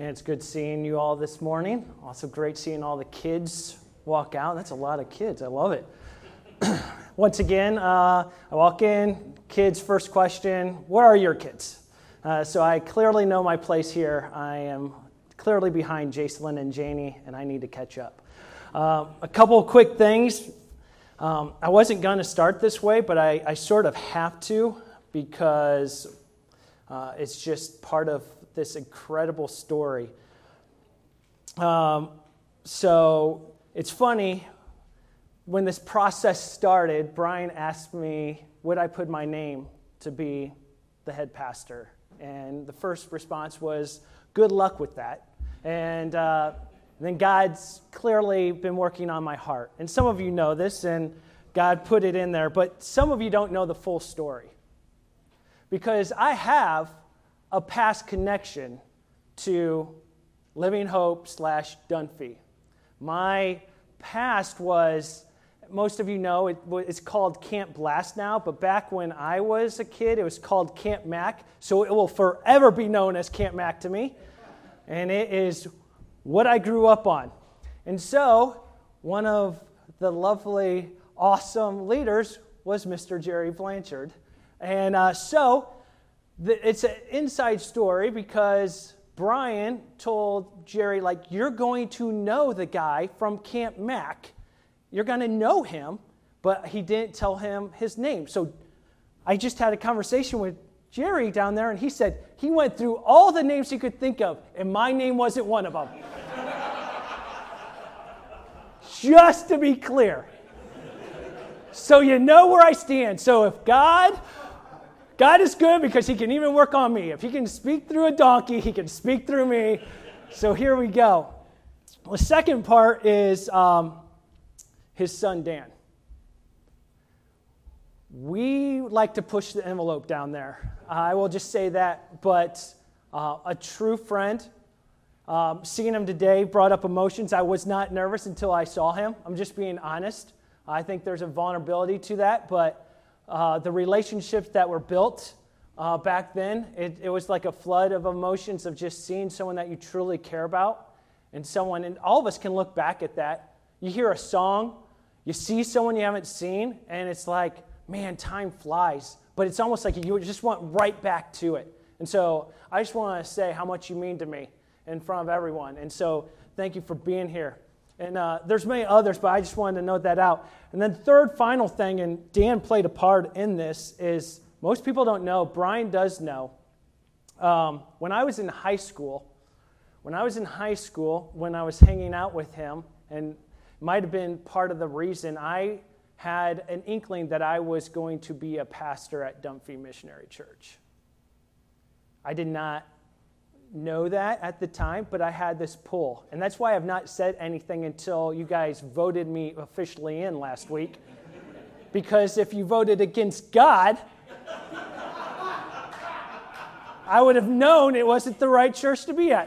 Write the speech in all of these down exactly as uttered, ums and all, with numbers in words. Man, it's good seeing you all this morning. Also great seeing all the kids walk out. That's a lot of kids. I love it. Once again, uh, I walk in, kids, first question, where are your kids? Uh, so I clearly know my place here. I am clearly behind Jacelyn and Janie, and I need to catch up. Uh, a couple of quick things. Um, I wasn't going to start this way, but I, I sort of have to because uh, it's just part of this incredible story. Um, so it's funny, when this process started, Brian asked me, would I put my name to be the head pastor? And the first response was, good luck with that. And uh, then God's clearly been working on my heart. And some of you know this, and God put it in there, but some of you don't know the full story. Because I have a past connection to Living Hope slash Dunphy. My past was, most of you know, it, it's called Camp Blast now, but back when I was a kid, it was called Camp Mac, so it will forever be known as Camp Mac to me, and it is what I grew up on. And so, one of the lovely, awesome leaders was Mister Jerry Blanchard, and uh, so, it's an inside story because Brian told Jerry, like, you're going to know the guy from Camp Mac. You're going to know him, but he didn't tell him his name. So I just had a conversation with Jerry down there, and he said he went through all the names he could think of, and my name wasn't one of them. Just to be clear. So you know where I stand. So if God... God is good because he can even work on me. If he can speak through a donkey, he can speak through me. So here we go. The second part is um, his son, Dan. We like to push the envelope down there. I will just say that, but uh, a true friend, um, seeing him today brought up emotions. I was not nervous until I saw him. I'm just being honest. I think there's a vulnerability to that, but Uh, the relationships that were built uh, back then, it, it was like a flood of emotions of just seeing someone that you truly care about and someone, and all of us can look back at that. You hear a song, you see someone you haven't seen, and it's like, man, time flies. But it's almost like you just went right back to it. And so I just want to say how much you mean to me in front of everyone. And so thank you for being here. And uh, there's many others, but I just wanted to note that out. And then third, final thing, and Dan played a part in this, is most people don't know. Brian does know. Um, when I was in high school, when I was in high school, when I was hanging out with him, and might have been part of the reason, I had an inkling that I was going to be a pastor at Dunphy Missionary Church. I did not know that at the time, but I had this pull. And that's why I've not said anything until you guys voted me officially in last week. Because if you voted against God, I would have known it wasn't the right church to be at.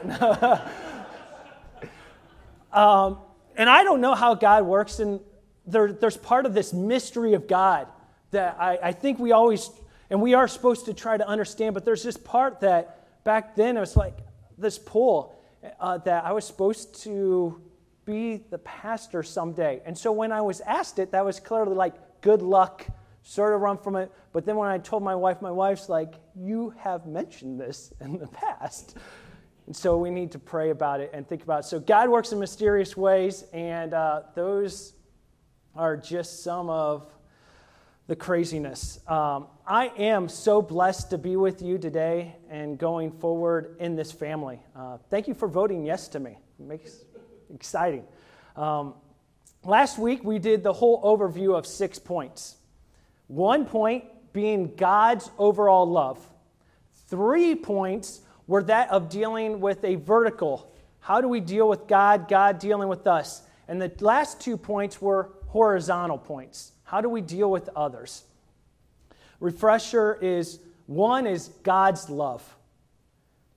um, and I don't know how God works, and there, there's part of this mystery of God that I, I think we always, and we are supposed to try to understand, but there's this part that back then, it was like this pull uh, that I was supposed to be the pastor someday. And so when I was asked it, that was clearly like, good luck, sort of run from it. But then when I told my wife, my wife's like, you have mentioned this in the past. And so we need to pray about it and think about it. So God works in mysterious ways, and uh, those are just some of the craziness. Um, I am so blessed to be with you today and going forward in this family. Uh, thank you for voting yes to me. It makes it exciting. Um, last week, we did the whole overview of six points. One point being God's overall love. Three points were that of dealing with a vertical. How do we deal with God, God dealing with us? And the last two points were horizontal points. How do we deal with others? Refresher is, one is God's love.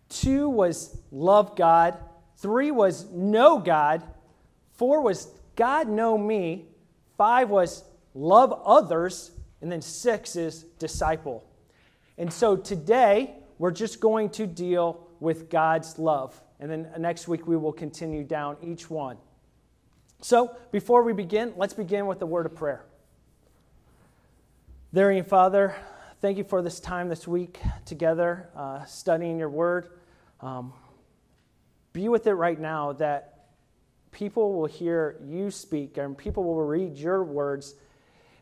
Two was love God. Three was know God. Four was God know me. Five was love others. And then six is disciple. And so today, we're just going to deal with God's love. and then next week we will continue down each one. So before we begin, let's begin with a word of prayer. Dear Heavenly Father, thank you for this time this week together, uh, studying your word. Um, be with it right now that people will hear you speak and people will read your words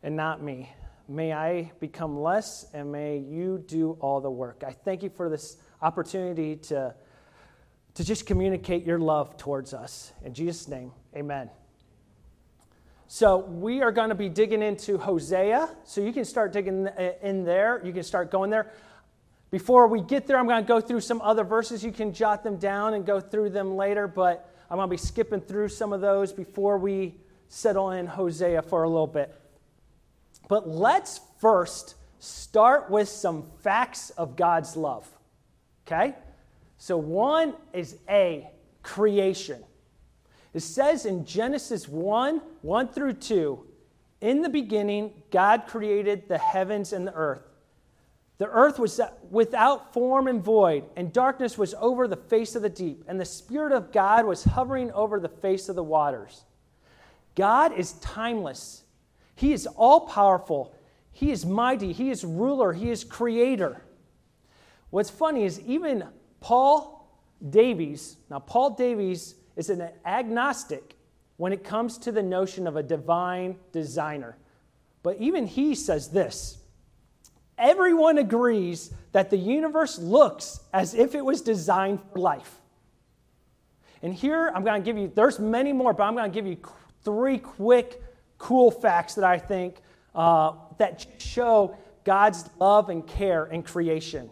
and not me. May I become less and may you do all the work. I thank you for this opportunity to, to just communicate your love towards us. In Jesus' name, amen. So we are going to be digging into Hosea. So you can start digging in there. You can start going there. Before we get there, I'm going to go through some other verses. You can jot them down and go through them later, but I'm going to be skipping through some of those before we settle in Hosea for a little bit. But let's first start with some facts of God's love, okay? So one is A, creation. It says in Genesis one, one through two, in the beginning, God created the heavens and the earth. The earth was without form and void, and darkness was over the face of the deep, and the Spirit of God was hovering over the face of the waters. God is timeless. He is all-powerful. He is mighty. He is ruler. He is creator. What's funny is even Paul Davies, now Paul Davies is an agnostic when it comes to the notion of a divine designer. But even he says this, everyone agrees that the universe looks as if it was designed for life. And here I'm going to give you, there's many more, but I'm going to give you three quick, cool facts that I think uh, that show God's love and care in creation.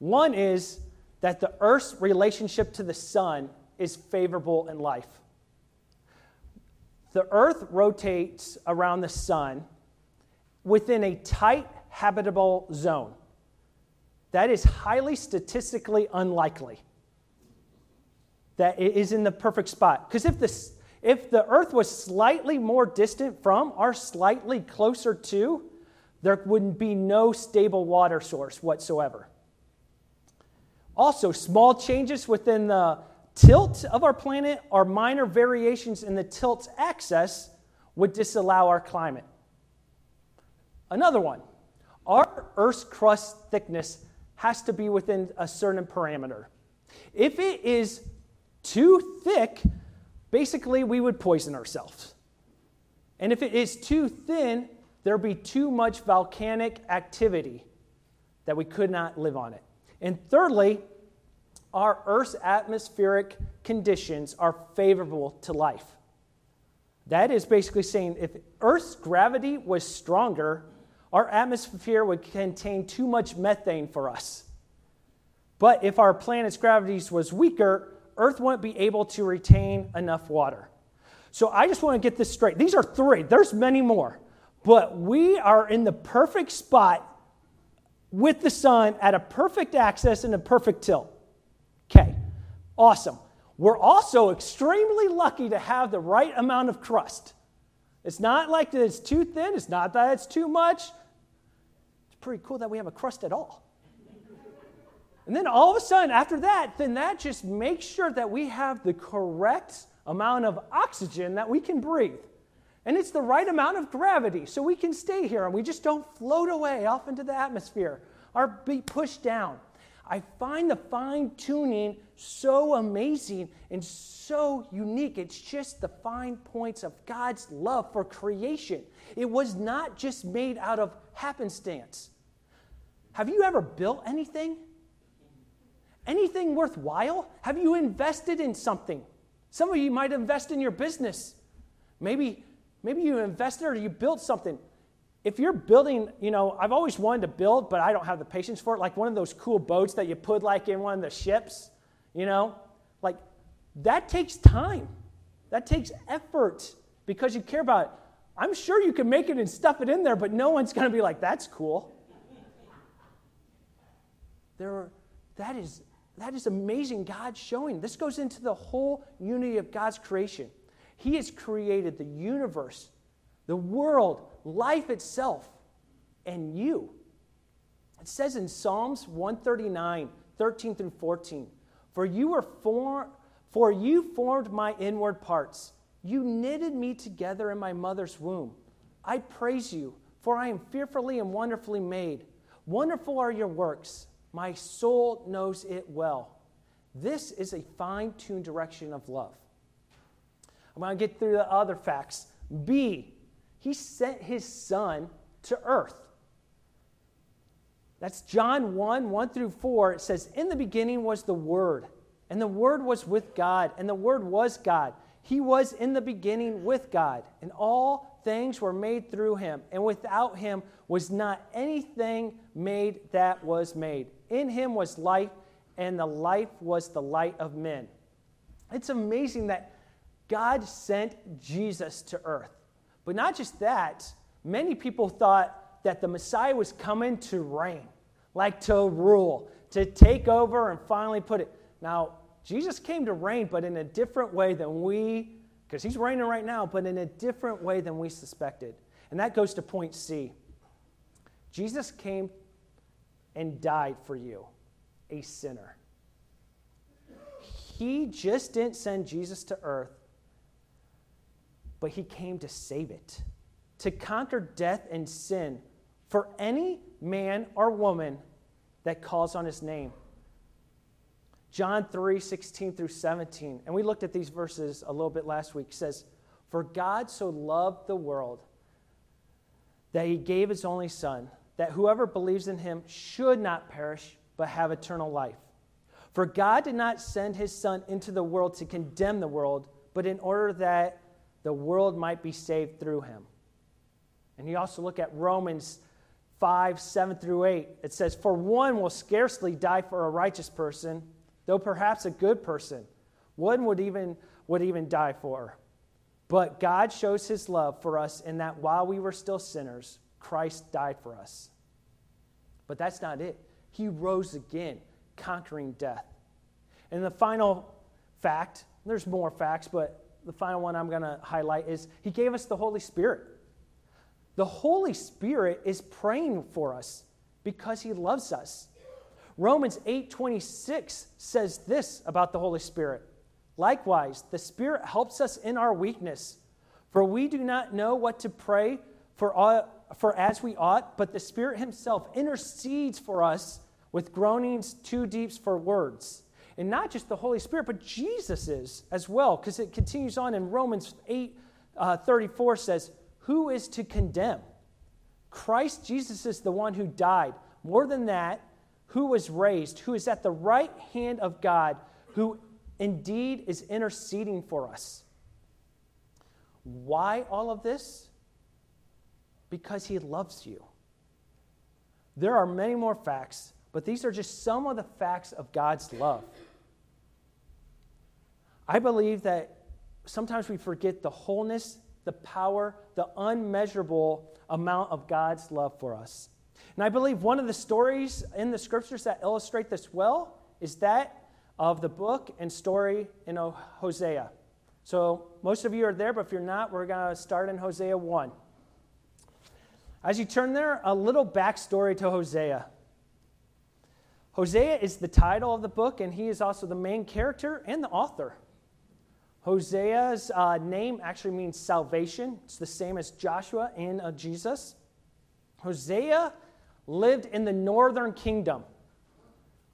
One is that the earth's relationship to the sun is favorable in life. The earth rotates around the sun within a tight, habitable zone. That is highly statistically unlikely that it is in the perfect spot. Because if the, if the earth was slightly more distant from or slightly closer to, there would be no stable water source whatsoever. Also, small changes within the tilt of our planet or minor variations in the tilt's axis would disallow our climate. Another one, our Earth's crust thickness has to be within a certain parameter. If it is too thick, basically we would poison ourselves. And if it is too thin, there'd be too much volcanic activity that we could not live on it. And thirdly, our Earth's atmospheric conditions are favorable to life. That is basically saying if Earth's gravity was stronger, our atmosphere would contain too much methane for us. But if our planet's gravity was weaker, Earth wouldn't be able to retain enough water. So I just want to get this straight. These are three. There's many more. But we are in the perfect spot with the sun at a perfect axis and a perfect tilt. Okay, awesome. We're also extremely lucky to have the right amount of crust. It's not like that it's too thin. It's not that it's too much. It's pretty cool that we have a crust at all. And then all of a sudden, after that, then that just makes sure that we have the correct amount of oxygen that we can breathe. And it's the right amount of gravity, so we can stay here, and we just don't float away off into the atmosphere or be pushed down. I find the fine-tuning so amazing and so unique. It's just the fine points of God's love for creation. It was not just made out of happenstance. Have you ever built anything? Anything worthwhile? Have you invested in something? Some of you might invest in your business. Maybe, maybe you invested or you built something. If you're building, you know, I've always wanted to build, but I don't have the patience for it, like one of those cool boats that you put like in one of the ships, you know, like that takes time. That takes effort because you care about it. I'm sure you can make it and stuff it in there, but no one's going to be like, that's cool. There are, that is, that is amazing. God's showing. This goes into the whole unity of God's creation. He has created the universe, the world, life itself, and you. It says in Psalms one thirty-nine, thirteen through fourteen, For you were for, for you formed my inward parts. You knitted me together in my mother's womb. I praise you, for I am fearfully and wonderfully made. Wonderful are your works. My soul knows it well. This is a fine-tuned direction of love. I'm going to get through the other facts. B, he sent his son to earth. That's John one, one through four. It says, in the beginning was the Word, and the Word was with God, and the Word was God. He was in the beginning with God, and all things were made through him, and without him was not anything made that was made. In him was life, and the life was the light of men. It's amazing that God sent Jesus to earth. But not just that, many people thought that the Messiah was coming to reign, like to rule, to take over and finally put it. Now, Jesus came to reign, but in a different way than we, because he's reigning right now, but in a different way than we suspected. And that goes to point C. Jesus came and died for you, a sinner. He just didn't send Jesus to earth, but he came to save it, to conquer death and sin for any man or woman that calls on his name. John three, sixteen through seventeen, and we looked at these verses a little bit last week, says, for God so loved the world that he gave his only son, that whoever believes in him should not perish but have eternal life. For God did not send his son into the world to condemn the world, but in order that the world might be saved through him. And you also look at Romans five, seven through eight. It says, for one will scarcely die for a righteous person, though perhaps a good person, one would even, would even die for. But God shows his love for us in that while we were still sinners, Christ died for us. But that's not it. He rose again, conquering death. And the final fact, there's more facts, but the final one I'm going to highlight is he gave us the Holy Spirit. The Holy Spirit is praying for us because he loves us. Romans eight, twenty-six says this about the Holy Spirit. Likewise, the Spirit helps us in our weakness, for we do not know what to pray for, all, for as we ought, but the Spirit himself intercedes for us with groanings too deep for words. And not just the Holy Spirit, but Jesus is as well, because it continues on in Romans eight, thirty-four says, who is to condemn? Christ Jesus is the one who died. More than that, who was raised, who is at the right hand of God, who indeed is interceding for us. Why all of this? Because he loves you. There are many more facts, but these are just some of the facts of God's love. I believe that sometimes we forget the wholeness, the power, the unmeasurable amount of God's love for us. And I believe one of the stories in the scriptures that illustrate this well is that of the book and story in Hosea. So most of you are there, but if you're not, we're going to start in Hosea one. As you turn there, a little backstory to Hosea. Hosea is the title of the book, and he is also the main character and the author. Hosea's uh, name actually means salvation. It's the same as Joshua and uh, Jesus. Hosea lived in the northern kingdom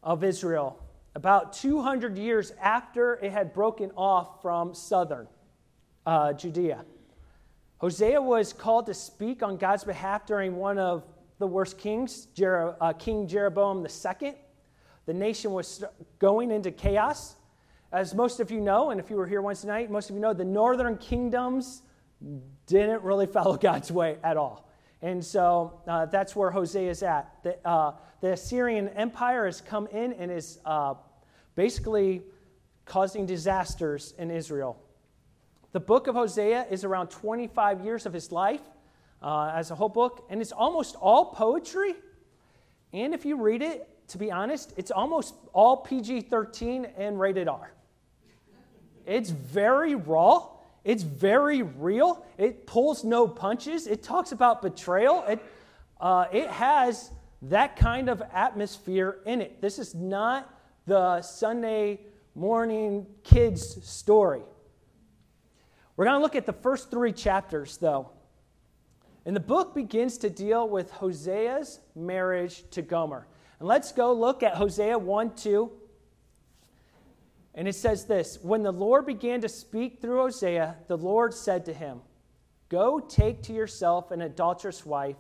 of Israel about two hundred years after it had broken off from southern uh, Judea. Hosea was called to speak on God's behalf during one of the worst kings, Jer- uh, King Jeroboam the second. The nation was going into chaos. As most of you know, and if you were here once tonight, most of you know the northern kingdoms didn't really follow God's way at all. And so uh, that's where Hosea is at. The, uh, the Assyrian Empire has come in and is uh, basically causing disasters in Israel. The book of Hosea is around twenty-five years of his life uh, as a whole book, and it's almost all poetry. And if you read it, to be honest, it's almost all P G thirteen and rated R. It's very raw. It's very real. It pulls no punches. It talks about betrayal. It, uh, it has that kind of atmosphere in it. This is not the Sunday morning kids story. We're going to look at the first three chapters, though. And the book begins to deal with Hosea's marriage to Gomer. And let's go look at Hosea one two. And it says this: When the Lord began to speak through Hosea, the Lord said to him, "Go take to yourself an adulterous wife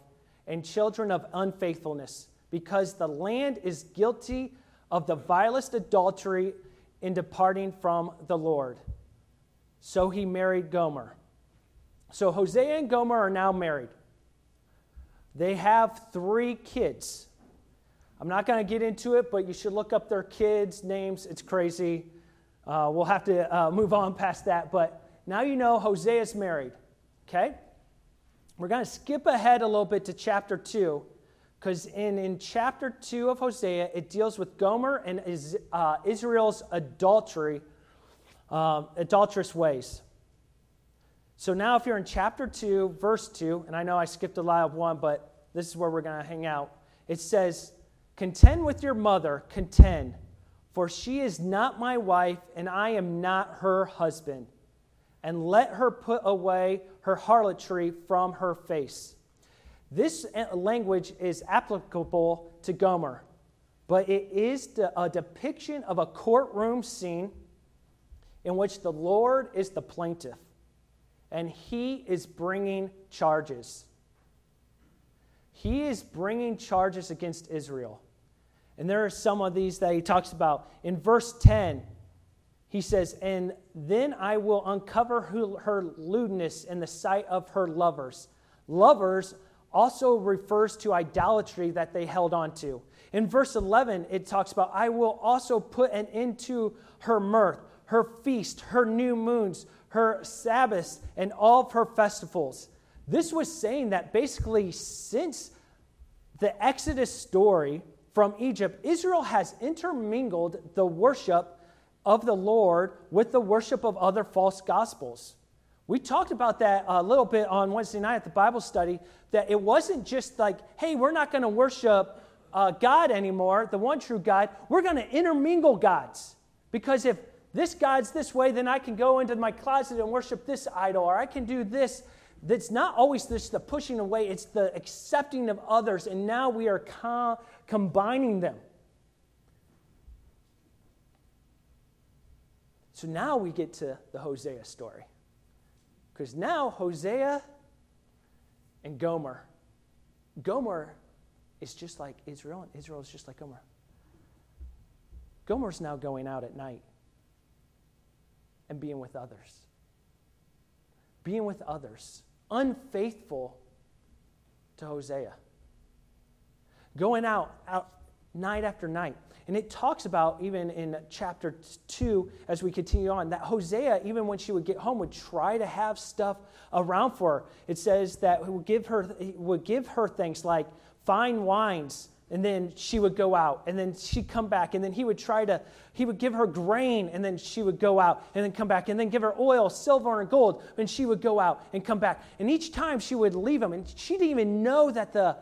and children of unfaithfulness, because the land is guilty of the vilest adultery in departing from the Lord." So he married Gomer. So Hosea and Gomer are now married. They have three kids. I'm not going to get into it, but you should look up their kids' names. It's crazy. Uh, we'll have to uh, move on past that. But now you know Hosea's married, okay? We're going to skip ahead a little bit to chapter two, because in, in chapter two of Hosea, it deals with Gomer and is, uh, Israel's adultery, um, adulterous ways. So now if you're in chapter two, verse two, and I know I skipped a lot of one, but this is where we're going to hang out. It says, "Contend with your mother, contend, for she is not my wife, and I am not her husband. And let her put away her harlotry from her face." This language is applicable to Gomer, but it is a depiction of a courtroom scene in which the Lord is the plaintiff, and he is bringing charges. He is bringing charges against Israel. And there are some of these that he talks about. In verse ten, he says, "And then I will uncover her lewdness in the sight of her lovers." Lovers also refers to idolatry that they held on to. In verse eleven, it talks about, "I will also put an end to her mirth, her feast, her new moons, her Sabbaths, and all of her festivals." This was saying that basically since the Exodus story from Egypt, Israel has intermingled the worship of the Lord with the worship of other false gospels. We talked about that a little bit on Wednesday night at the Bible study, that it wasn't just like, hey, we're not going to worship uh, God anymore, the one true God. We're going to intermingle gods, because if this God's this way, then I can go into my closet and worship this idol, or I can do this. That's not always just the pushing away, it's the accepting of others, and now we are co- combining them. So now we get to the Hosea story, because now Hosea and Gomer, Gomer is just like Israel, and Israel is just like Gomer. Gomer's now going out at night and being with others. Being with others, unfaithful to Hosea. Going out, out night after night. And it talks about, even in chapter two, as we continue on, that Hosea, even when she would get home, would try to have stuff around for her. It says that he would give her, he would give her things like fine wines, and then she would go out, and then she'd come back, and then he would try to, he would give her grain, and then she would go out, and then come back, and then give her oil, silver, and gold, and she would go out and come back. And each time she would leave him, and she didn't even know that the,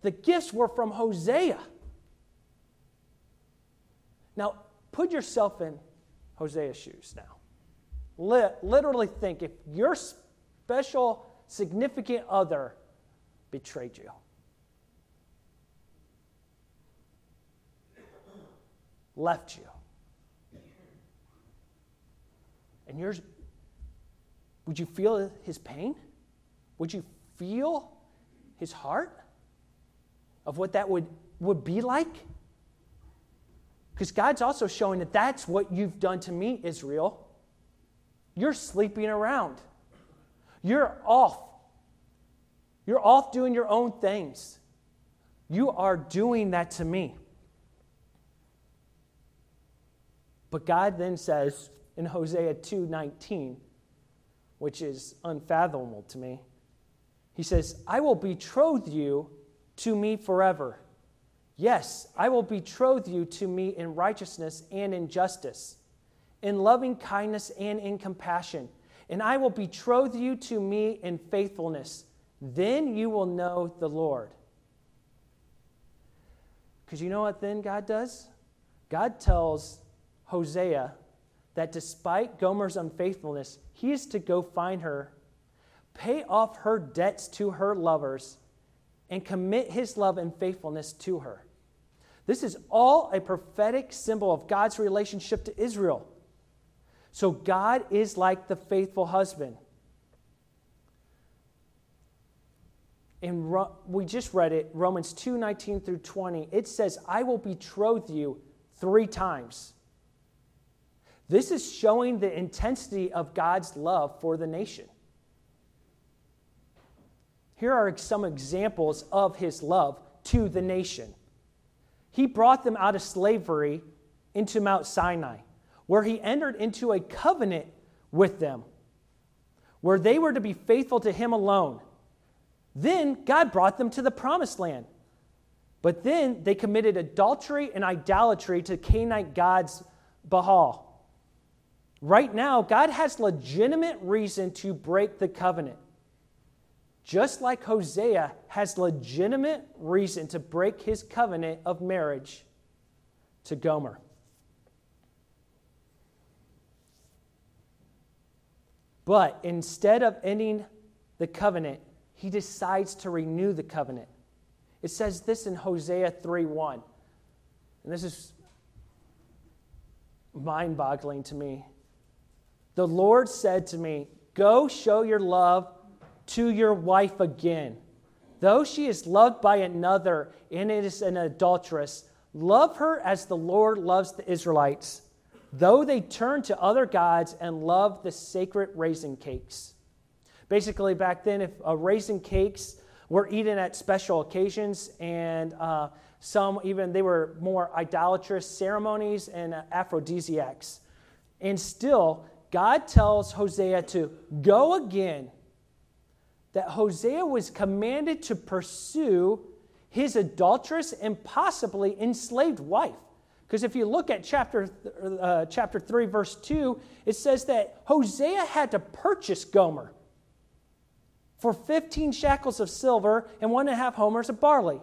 the gifts were from Hosea. Now, put yourself in Hosea's shoes now. Lit- literally think, if your special, significant other betrayed you, left you, and yours, would you feel his pain? Would you feel his heart of what that would, would be like? Because God's also showing that that's what you've done to me, Israel. You're sleeping around. You're off. You're off doing your own things. You are doing that to me. But God then says in Hosea two nineteen, which is unfathomable to me, he says, "I will betroth you to me forever. Yes, I will betroth you to me in righteousness and in justice, in loving kindness and in compassion. And I will betroth you to me in faithfulness. Then you will know the Lord." Because you know what then God does? God tells Hosea that despite Gomer's unfaithfulness, he is to go find her, pay off her debts to her lovers, and commit his love and faithfulness to her. This is all a prophetic symbol of God's relationship to Israel. So God is like the faithful husband. And Ro- we just read it, Romans two nineteen through twenty. It says, I will betroth you three times. This is showing the intensity of God's love for the nation. Here are some examples of his love to the nation. He brought them out of slavery into Mount Sinai, where he entered into a covenant with them, where they were to be faithful to him alone. Then God brought them to the promised land. But then they committed adultery and idolatry to Canaanite gods Baal. Right now, God has legitimate reason to break the covenant. Just like Hosea has legitimate reason to break his covenant of marriage to Gomer. But instead of ending the covenant, he decides to renew the covenant. It says this in Hosea three one. And this is mind-boggling to me. The Lord said to me, go show your love to your wife again. Though she is loved by another and is an adulteress, love her as the Lord loves the Israelites, though they turn to other gods and love the sacred raisin cakes. Basically, back then, if uh, raisin cakes were eaten at special occasions, and uh, some even they were more idolatrous ceremonies and uh, aphrodisiacs. And still, God tells Hosea to go again, that Hosea was commanded to pursue his adulterous and possibly enslaved wife. Because if you look at chapter uh, chapter three, verse two, it says that Hosea had to purchase Gomer for fifteen shekels of silver and one and a half homers of barley.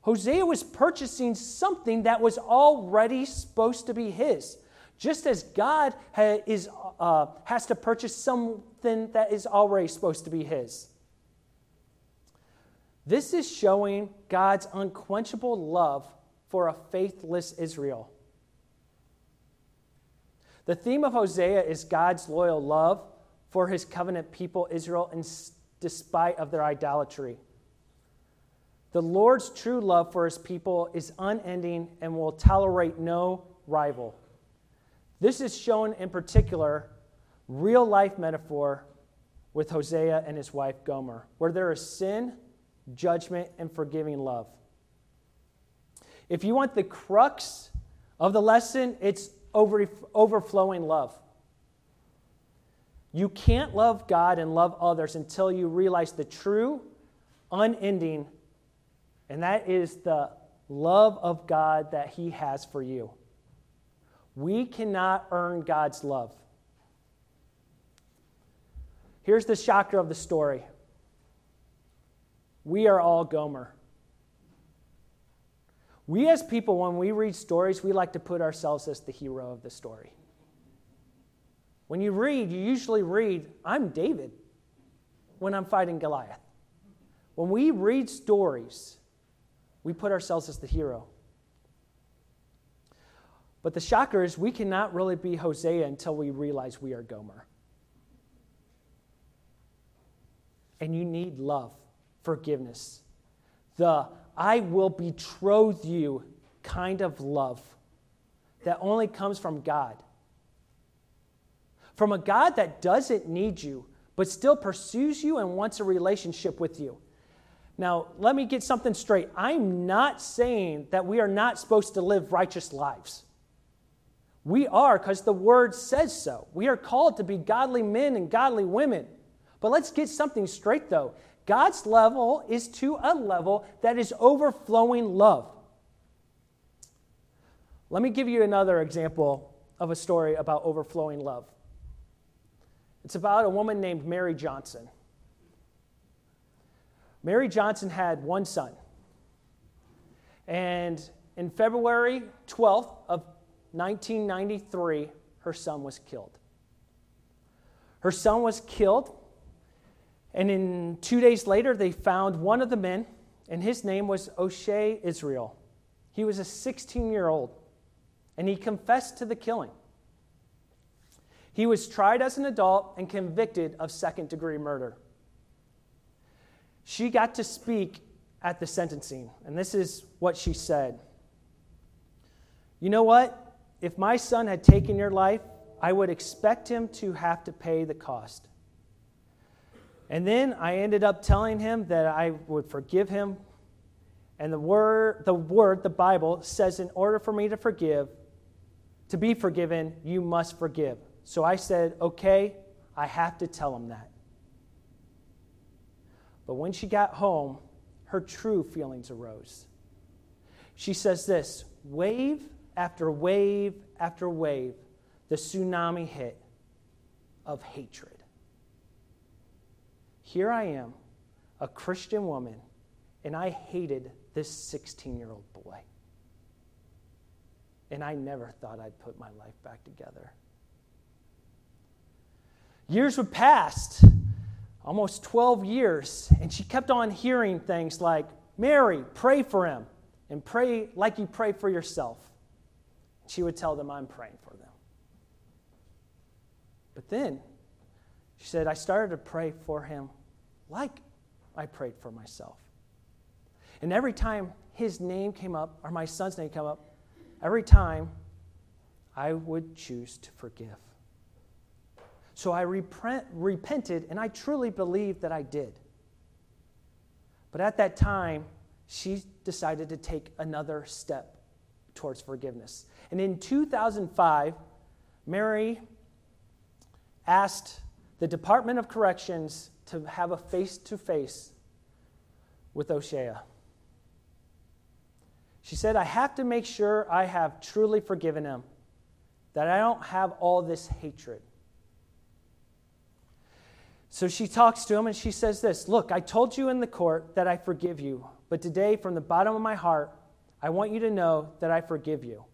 Hosea was purchasing something that was already supposed to be his, just as God ha- is, uh, has to purchase something that is already supposed to be his. This is showing God's unquenchable love for a faithless Israel. The theme of Hosea is God's loyal love for his covenant people, Israel, and despite of their idolatry. The Lord's true love for his people is unending and will tolerate no rival. This is shown in particular real-life metaphor with Hosea and his wife Gomer, where there is sin, judgment, and forgiving love. If you want the crux of the lesson, it's over, overflowing love. You can't love God and love others until you realize the true, unending, and that is the love of God that he has for you. We cannot earn God's love. Here's the shocker of the story. We are all Gomer. We as people, when we read stories, we like to put ourselves as the hero of the story. When you read, you usually read, I'm David when I'm fighting Goliath. When we read stories, we put ourselves as the hero. But the shocker is we cannot really be Hosea until we realize we are Gomer. And you need love, forgiveness, the I will betroth you kind of love that only comes from God. From a God that doesn't need you, but still pursues you and wants a relationship with you. Now, let me get something straight. I'm not saying that we are not supposed to live righteous lives. We are, because the Word says so. We are called to be godly men and godly women. But let's get something straight, though. God's level is to a level that is overflowing love. Let me give you another example of a story about overflowing love. It's about a woman named Mary Johnson. Mary Johnson had one son. And in February twelfth of nineteen ninety-three, her son was killed. Her son was killed, and in two days later, they found one of the men, and his name was O'Shea Israel. He was a sixteen-year-old, and he confessed to the killing. He was tried as an adult and convicted of second-degree murder. She got to speak at the sentencing, and this is what she said. You know what? If my son had taken your life, I would expect him to have to pay the cost. And then I ended up telling him that I would forgive him. And the word, the word, the Bible says, in order for me to forgive, to be forgiven, you must forgive. So I said, okay, I have to tell him that. But when she got home, her true feelings arose. She says this, wave after wave after wave, the tsunami hit of hatred. Here I am, a Christian woman, and I hated this sixteen-year-old boy. And I never thought I'd put my life back together. Years would pass, almost twelve years, and she kept on hearing things like, Mary, pray for him, and pray like you pray for yourself. She would tell them, I'm praying for them. But then, she said, I started to pray for him like I prayed for myself. And every time his name came up, or my son's name came up, every time I would choose to forgive. So I repent, repented, and I truly believed that I did. But at that time, she decided to take another step towards forgiveness. And in two thousand five, Mary asked the Department of Corrections to have a face-to-face with O'Shea. She said, I have to make sure I have truly forgiven him, that I don't have all this hatred. So she talks to him and she says this, look, I told you in the court that I forgive you, but today from the bottom of my heart, I want you to know that I forgive you.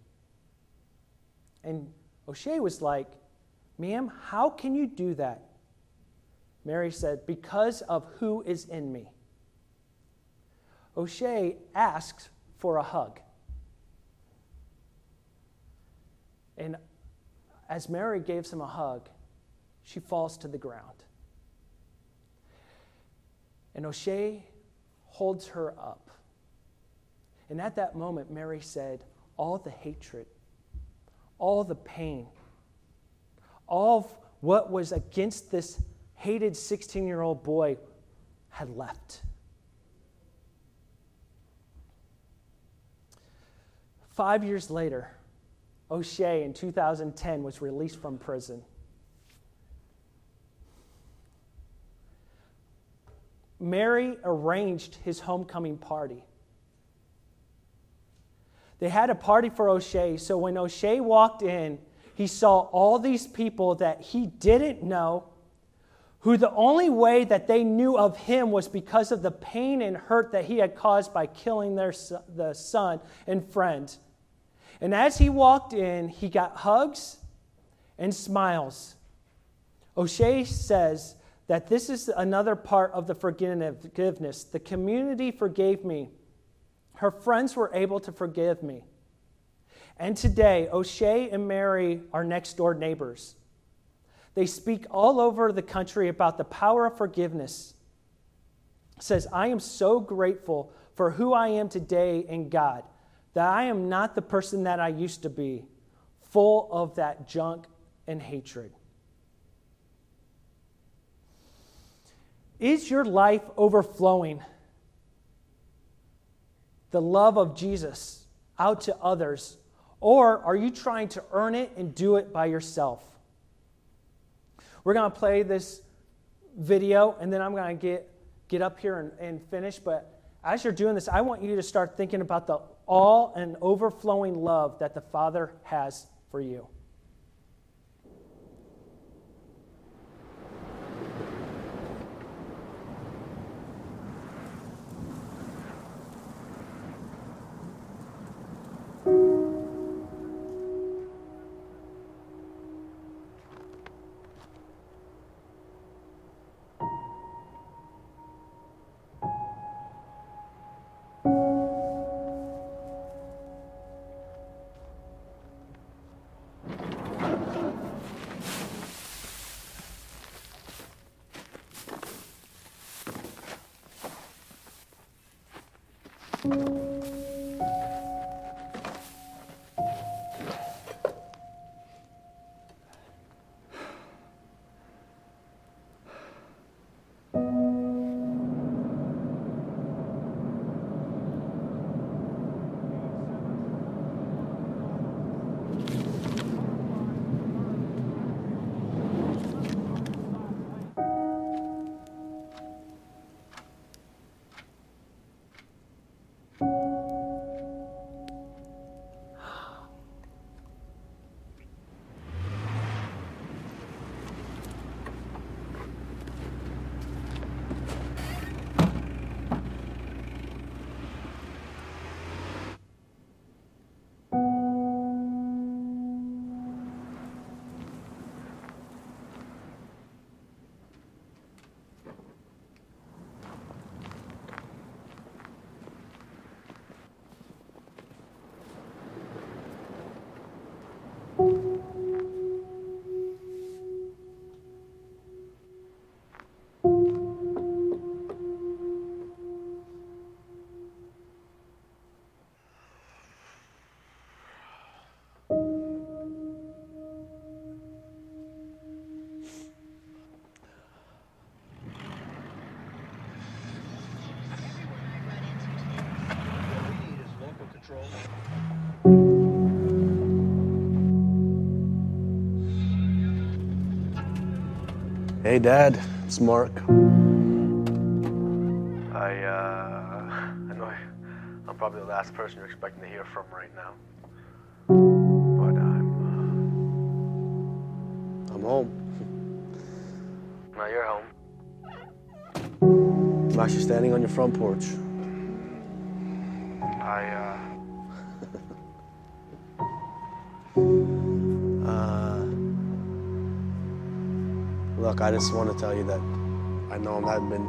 And O'Shea was like, ma'am, how can you do that? Mary said, because of who is in me. O'Shea asked for a hug. And as Mary gives him a hug, she falls to the ground. And O'Shea holds her up. And at that moment, Mary said, all the hatred, all the pain, all of what was against this hated sixteen-year-old boy had left. Five years later, O'Shea in two thousand ten was released from prison. Mary arranged his homecoming party. They had a party for O'Shea, so when O'Shea walked in, he saw all these people that he didn't know, who the only way that they knew of him was because of the pain and hurt that he had caused by killing their son, the son and friend. And as he walked in, he got hugs and smiles. O'Shea says that this is another part of the forgiveness. The community forgave me. Her friends were able to forgive me. And today, O'Shea and Mary are next-door neighbors. They speak all over the country about the power of forgiveness. It says, I am so grateful for who I am today in God, that I am not the person that I used to be, full of that junk and hatred. Is your life overflowing the love of Jesus out to others? Or are you trying to earn it and do it by yourself? We're going to play this video, and then I'm going to get, get up here and, and finish. But as you're doing this, I want you to start thinking about the all and overflowing love that the Father has for you. Hey, Dad, it's Mark. I, uh, I know I, I'm probably the last person you're expecting to hear from right now. But I'm, uh... I'm home. Now you're home. I'm actually standing on your front porch. I, uh... uh... Look, I just want to tell you that I know I haven't been,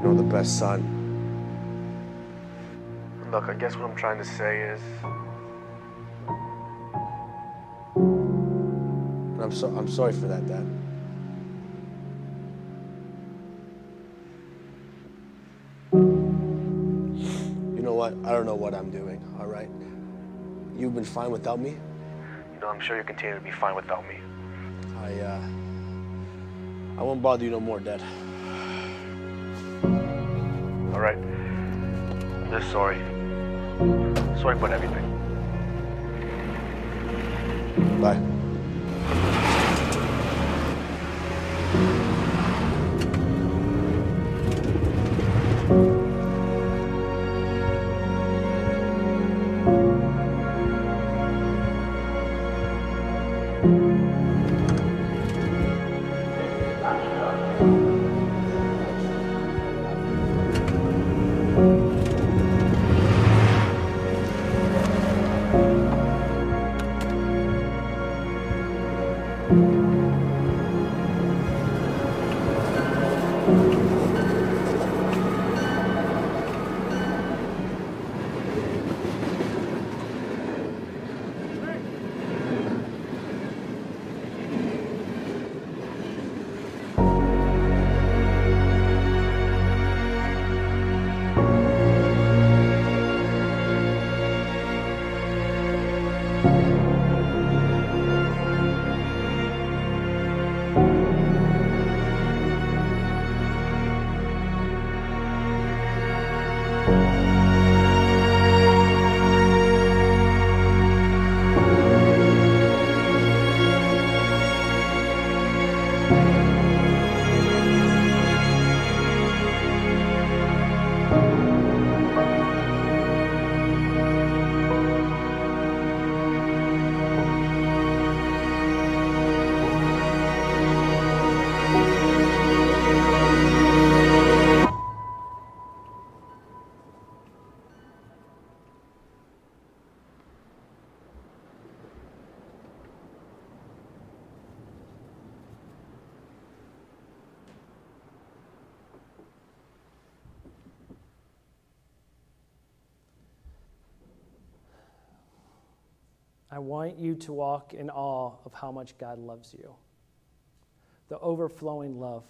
you know, the best son. Look, I guess what I'm trying to say is, and I'm so I'm sorry for that, Dad. You know what? I don't know what I'm doing. All right, you've been fine without me. You know, I'm sure you continue to be fine without me. I. uh... I won't bother you no more, Dad. All right. I'm just sorry. Sorry about everything. Bye. I want you to walk in awe of how much God loves you. The overflowing love.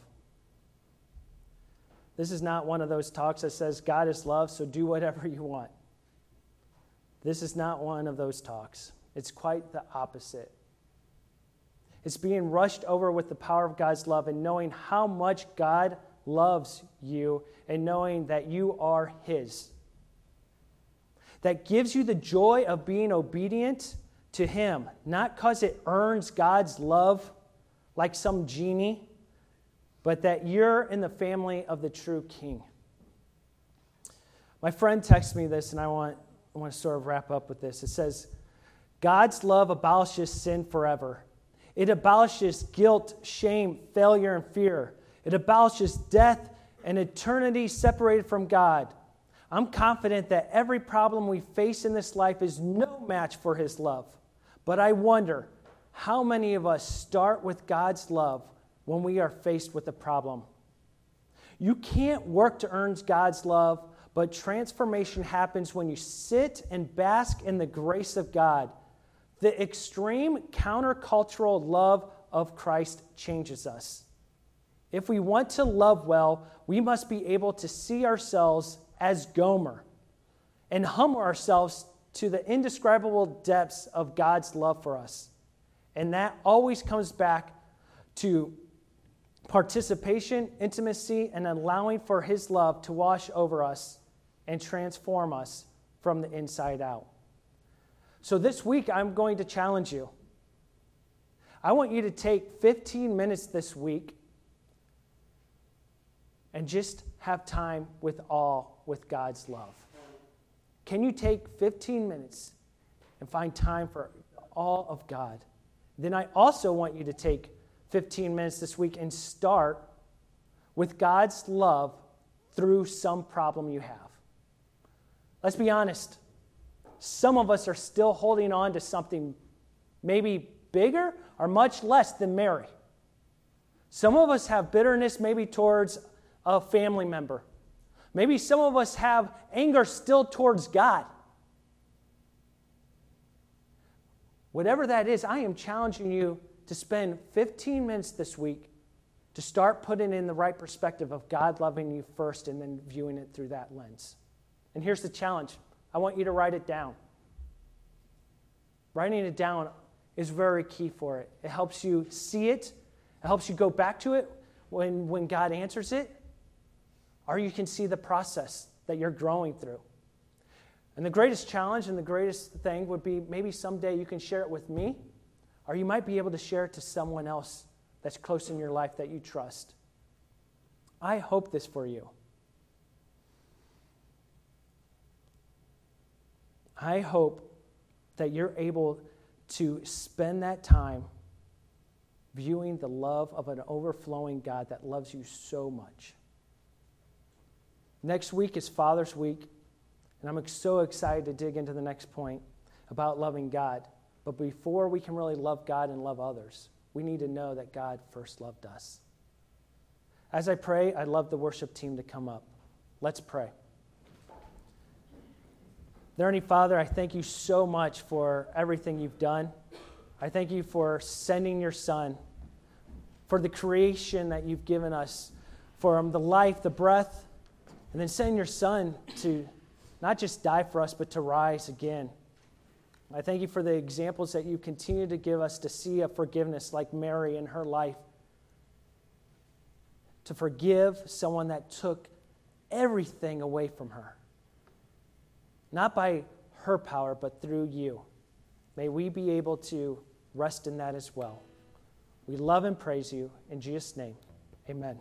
This is not one of those talks that says, God is love, so do whatever you want. This is not one of those talks. It's quite the opposite. It's being rushed over with the power of God's love and knowing how much God loves you and knowing that you are His. That gives you the joy of being obedient to Him, not because it earns God's love like some genie, but that you're in the family of the true King. My friend texted me this, and I want, I want to sort of wrap up with this. It says, God's love abolishes sin forever. It abolishes guilt, shame, failure, and fear. It abolishes death and eternity separated from God. I'm confident that every problem we face in this life is no match for His love. But I wonder how many of us start with God's love when we are faced with a problem. You can't work to earn God's love, but transformation happens when you sit and bask in the grace of God. The extreme countercultural love of Christ changes us. If we want to love well, we must be able to see ourselves as Gomer and humble ourselves to the indescribable depths of God's love for us. And that always comes back to participation, intimacy, and allowing for His love to wash over us and transform us from the inside out. So this week, I'm going to challenge you. I want you to take fifteen minutes this week and just have time with awe with God's love. Can you take fifteen minutes and find time for awe of God? Then I also want you to take fifteen minutes this week and start with God's love through some problem you have. Let's be honest. Some of us are still holding on to something maybe bigger or much less than Mary. Some of us have bitterness maybe towards a family member. Maybe some of us have anger still towards God. Whatever that is, I am challenging you to spend fifteen minutes this week to start putting in the right perspective of God loving you first and then viewing it through that lens. And here's the challenge. I want you to write it down. Writing it down is very key for it. It helps you see it. It helps you go back to it when, when God answers it. Or you can see the process that you're growing through. And the greatest challenge and the greatest thing would be maybe someday you can share it with me. Or you might be able to share it to someone else that's close in your life that you trust. I hope this for you. I hope that you're able to spend that time viewing the love of an overflowing God that loves you so much. Next week is Father's Week, and I'm so excited to dig into the next point about loving God. But before we can really love God and love others, we need to know that God first loved us. As I pray, I'd love the worship team to come up. Let's pray. Dearly Father, I thank you so much for everything you've done. I thank you for sending your Son, for the creation that you've given us, for um, the life, the breath, and then sending your Son to not just die for us, but to rise again. I thank you for the examples that you continue to give us to see of forgiveness like Mary in her life, to forgive someone that took everything away from her. Not by her power, but through you. May we be able to rest in that as well. We love and praise you. In Jesus' name, amen.